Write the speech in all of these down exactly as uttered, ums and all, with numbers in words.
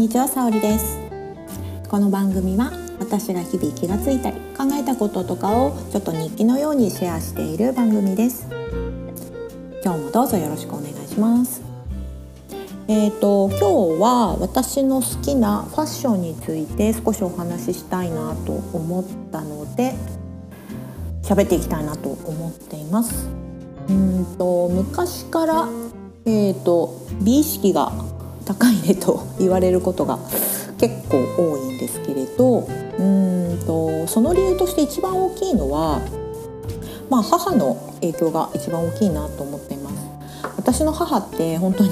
んにちは、さおりです。この番組は私が日々気がついたり考えたこととかをちょっと日記のようにシェアしている番組です。今日もどうぞよろしくお願いします。えーと、今日は私の好きなファッションについて少しお話ししたいなと思ったので喋っていきたいなと思っています。うんと昔から、えーと、美意識が高いねと言われることが結構多いんですけれど、うんとその理由として一番大きいのは、まあ、母の影響が一番大きいなと思っています。私の母って本当に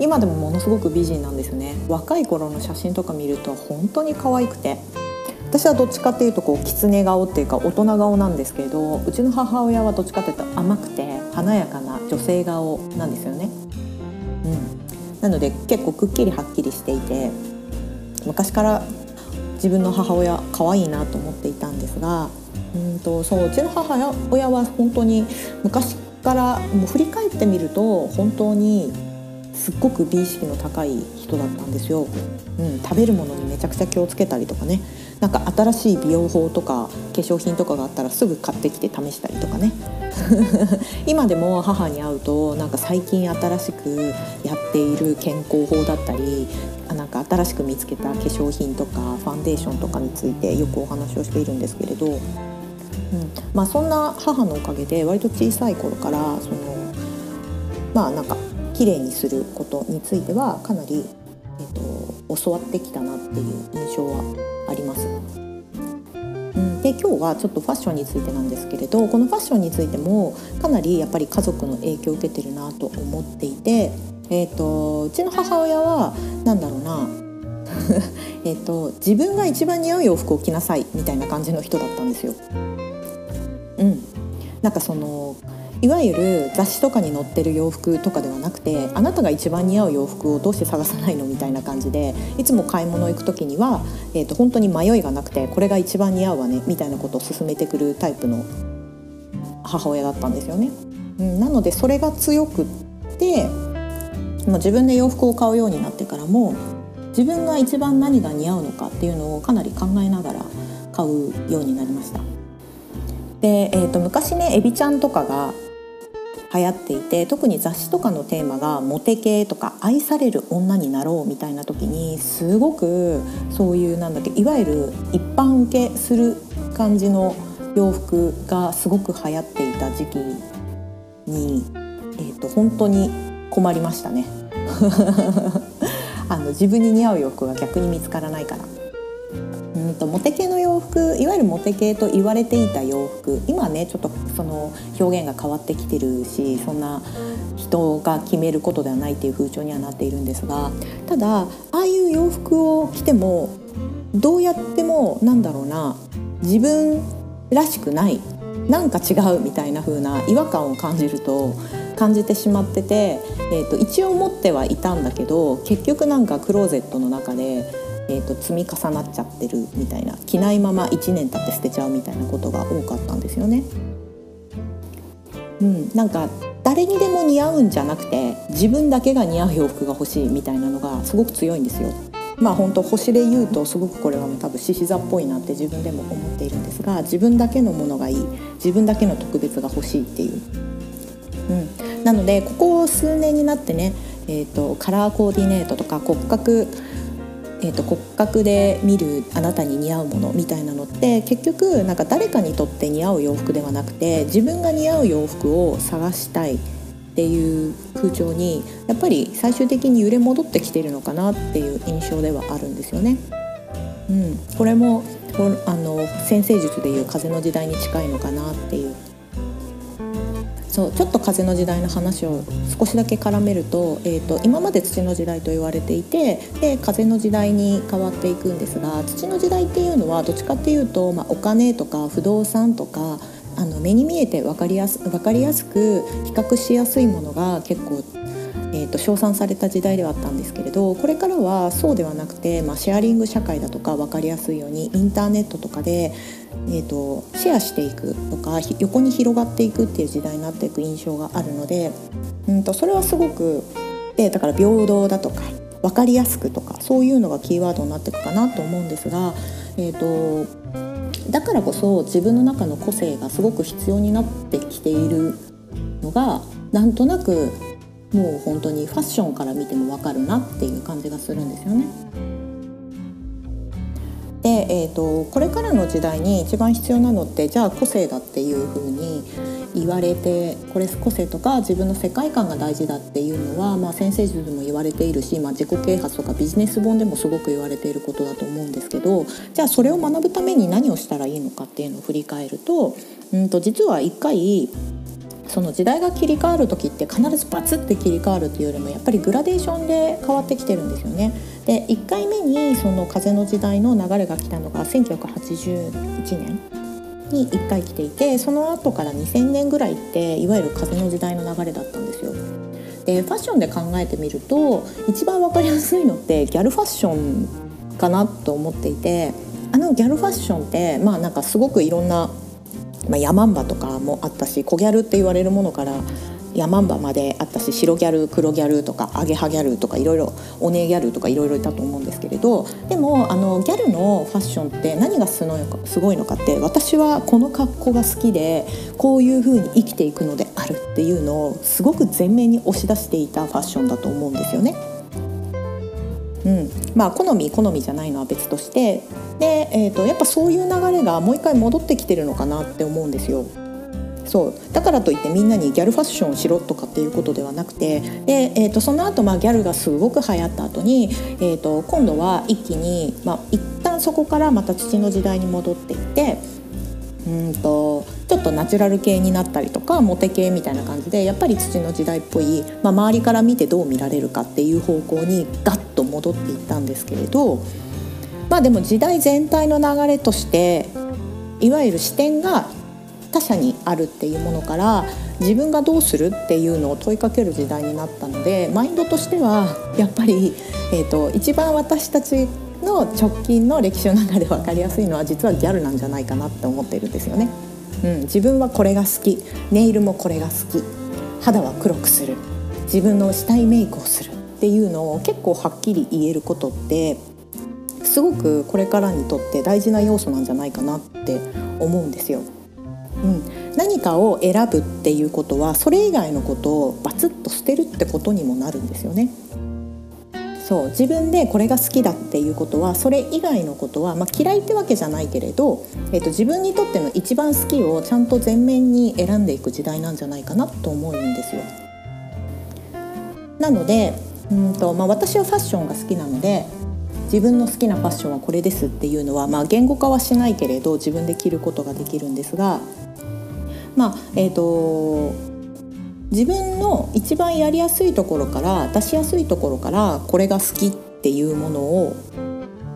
今でもものすごく美人なんですよね。若い頃の写真とか見ると本当に可愛くて、私はどっちかっていうとこう狐顔っていうか大人顔なんですけど、うちの母親はどっちかっていうと甘くて華やかな女性顔なんですよね。うん、なので結構くっきりはっきりしていて、昔から自分の母親可愛いなと思っていたんですが、うんとそううちの母親は本当に昔からもう振り返ってみると本当にすっごく美意識の高い人だったんですよ。うん、食べるものにめちゃくちゃ気をつけたりとかね、なんか新しい美容法とか化粧品とかがあったらすぐ買ってきて試したりとかね今でも母に会うとなんか最近新しくやっている健康法だったり、なんか新しく見つけた化粧品とかファンデーションとかについてよくお話をしているんですけれど、うんまあ、そんな母のおかげで割と小さい頃からそのまあなんか綺麗にすることについてはかなり、えー、と教わってきたなっていう印象はあります。うん、で今日はちょっとファッションについてなんですけれど、このファッションについてもかなりやっぱり家族の影響を受けてるなと思っていて、えー、とうちの母親はなんだろうなえと自分が一番似合う洋服を着なさいみたいな感じの人だったんですよ。うん、なんかそのいわゆる雑誌とかに載ってる洋服とかではなくて、あなたが一番似合う洋服をどうして探さないのみたいな感じで、いつも買い物行く時には、えーと、本当に迷いがなくてこれが一番似合うわねみたいなことを勧めてくるタイプの母親だったんですよね。うん、なのでそれが強くってもう自分で洋服を買うようになってからも自分が一番何が似合うのかっていうのをかなり考えながら買うようになりました。で、えーと、昔ねエビちゃんとかが流行っていて、特に雑誌とかのテーマがモテ系とか愛される女になろうみたいな時にすごくそういうなんだっけいわゆる一般受けする感じの洋服がすごく流行っていた時期に、えーと、本当に困りましたねあの自分に似合う洋服が逆に見つからないから、うんとモテ系の洋服、いわゆるモテ系と言われていた洋服、今はねちょっとその表現が変わってきてるし、そんな人が決めることではないっていう風潮にはなっているんですが、ただああいう洋服を着てもどうやってもなんだろうな自分らしくないなんか違うみたいな風な違和感を感じると感じてしまってて、えーと、一応持ってはいたんだけど結局なんかクローゼットの中でえーと、積み重なっちゃってるみたいな、着ないままいちねん経って捨てちゃうみたいなことが多かったんですよね。うん、なんか誰にでも似合うんじゃなくて自分だけが似合う洋服が欲しいみたいなのがすごく強いんですよ。まあ本当星で言うとすごくこれは多分獅子座っぽいなって自分でも思っているんですが、自分だけのものがいい、自分だけの特別が欲しいっていう、うん、なのでここ数年になってね、えーと、カラーコーディネートとか骨格えー、と骨格で見るあなたに似合うものみたいなのって結局なんか誰かにとって似合う洋服ではなくて自分が似合う洋服を探したいっていう風潮にやっぱり最終的に揺れ戻ってきてるのかなっていう印象ではあるんですよね。うん、これもあの占星術でいう風の時代に近いのかなっていう、そうちょっと風の時代の話を少しだけ絡めると、えーと、今まで土の時代と言われていて、で風の時代に変わっていくんですが、土の時代っていうのはどっちかっていうと、まあ、お金とか不動産とかあの目に見えて分かりやす、分かりやすく比較しやすいものが結構、えーと、称賛された時代ではあったんですけれど、これからはそうではなくて、まあ、シェアリング社会だとか分かりやすいようにインターネットとかでえーと、シェアしていくとか横に広がっていくっていう時代になっていく印象があるので、うんとそれはすごくでだから平等だとか分かりやすくとか、そういうのがキーワードになっていくかなと思うんですが、えーとだからこそ自分の中の個性がすごく必要になってきているのが、なんとなくもう本当にファッションから見ても分かるなっていう感じがするんですよね。で、えーと、これからの時代に一番必要なのって、じゃあ個性だっていうふうに言われて、これ個性とか自分の世界観が大事だっていうのは、まあ、先生術でも言われているし、まあ、自己啓発とかビジネス本でもすごく言われていることだと思うんですけど、じゃあそれを学ぶために何をしたらいいのかっていうのを振り返ると、うんと実は一回その時代が切り替わる時って必ずバツって切り替わるというよりも、やっぱりグラデーションで変わってきてるんですよね。でいっかいめにその風の時代の流れが来たのがせんきゅうひゃくはちじゅういちねんにいっかい来ていて、その後からにせんねんぐらいっていわゆる風の時代の流れだったんですよ。でファッションで考えてみると、一番分かりやすいのってギャルファッションかなと思っていて、あのギャルファッションってまあなんかすごくいろんな、まあ、ヤマンバとかもあったし、小ギャルって言われるものからヤマンバまであったし、白ギャル、黒ギャルとかアゲハギャルとかいろいろ、お姉ギャルとかいろいろいたと思うんですけれど、でもあのギャルのファッションって何がすごいのかって、私はこの格好が好きでこういう風に生きていくのであるっていうのをすごく前面に押し出していたファッションだと思うんですよね。うん、まあ好み好みじゃないのは別として、で、えーと、やっぱそういう流れがもう一回戻ってきてるのかなって思うんですよ。そうだからといってみんなにギャルファッションをしろとかっていうことではなくて、で、えー、とその後、まあギャルがすごく流行った後に、えー、と今度は一気に、まあ、一旦そこからまた父の時代に戻っていって、うんとちょっとナチュラル系になったりとかモテ系みたいな感じで、やっぱり父の時代っぽい、まあ、周りから見てどう見られるかっていう方向にガッと戻っていったんですけれど、まあでも時代全体の流れとしていわゆる視点が他者にあるっていうものから、自分がどうするっていうのを問いかける時代になったので、マインドとしてはやっぱり、えーと、一番私たちの直近の歴史の中で分かりやすいのは実はギャルなんじゃないかなって思っているんですよね。うん、自分はこれが好き、ネイルもこれが好き、肌は黒くする、自分のしたいメイクをするっていうのを結構はっきり言えることってすごくこれからにとって大事な要素なんじゃないかなって思うんですよ。うん、何かを選ぶっていうことはそれ以外のことをバツッと捨てるってことにもなるんですよね。そう、自分でこれが好きだっていうことはそれ以外のことは、まあ、嫌いってわけじゃないけれど、えっと、自分にとっての一番好きをちゃんと前面に選んでいく時代なんじゃないかなと思うんですよ。なのでうんと、まあ、私はファッションが好きなので、自分の好きなファッションはこれですっていうのは、まあ、言語化はしないけれど自分で着ることができるんですが、まあえーと、自分の一番やりやすいところから出しやすいところから、これが好きっていうものを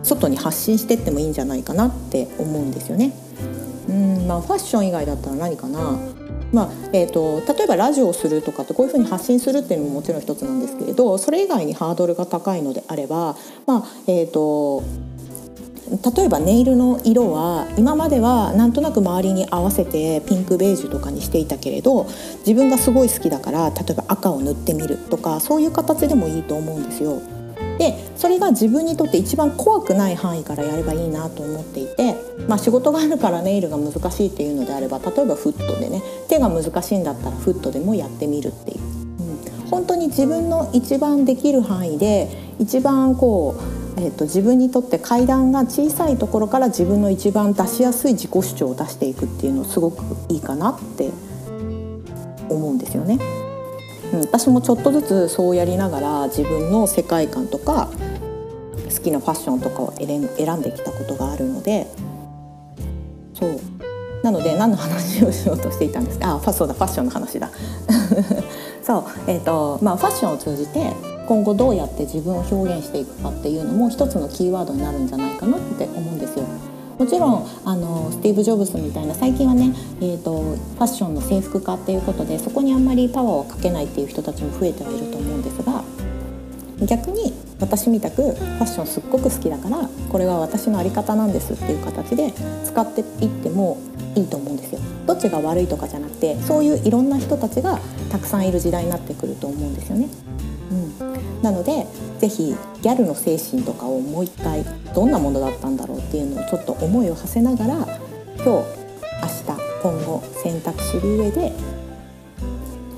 外に発信してってもいいんじゃないかなって思うんですよね。うん、まあ、ファッション以外だったら何かな、まあえーと、例えばラジオをするとかってこういうふうに発信するっていうのももちろん一つなんですけれど、それ以外にハードルが高いのであれば、まあえーと例えばネイルの色は今まではなんとなく周りに合わせてピンクベージュとかにしていたけれど、自分がすごい好きだから例えば赤を塗ってみるとか、そういう形でもいいと思うんですよ。でそれが自分にとって一番怖くない範囲からやればいいなと思っていて、まあ、仕事があるからネイルが難しいっていうのであれば、例えばフットでね、手が難しいんだったらフットでもやってみるっていう、うん、本当に自分の一番できる範囲で一番こうえーと、自分にとって階段が小さいところから自分の一番出しやすい自己主張を出していくっていうのすごくいいかなって思うんですよね。うん、私もちょっとずつそうやりながら自分の世界観とか好きなファッションとかを選んできたことがあるので、そうなので何の話をしようとしていたんですか。あ、そうだ、ファッションの話だそう、えーとまあ、ファッションを通じて今後どうやって自分を表現していくかっていうのも一つのキーワードになるんじゃないかなって思うんですよ。もちろんあのスティーブ・ジョブズみたいな最近はね、えーと、ファッションの制服化っていうことでそこにあんまりパワーをかけないっていう人たちも増えてはいると思うんですが、逆に私みたくファッションすっごく好きだからこれは私の在り方なんですっていう形で使っていってもいいと思うんですよ。どっちが悪いとかじゃなくて、そういういろんな人たちがたくさんいる時代になってくると思うんですよね。うん、なのでぜひギャルの精神とかをもう一回どんなものだったんだろうっていうのをちょっと思いを馳せながら、今日明日今後選択する上で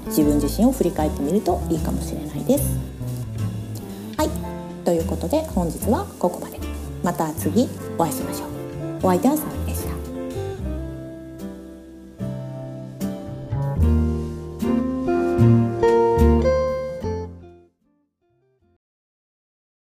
自分自身を振り返ってみるといいかもしれないです。はい、ということで本日はここまで。また次お会いしましょう。お相手はさんです。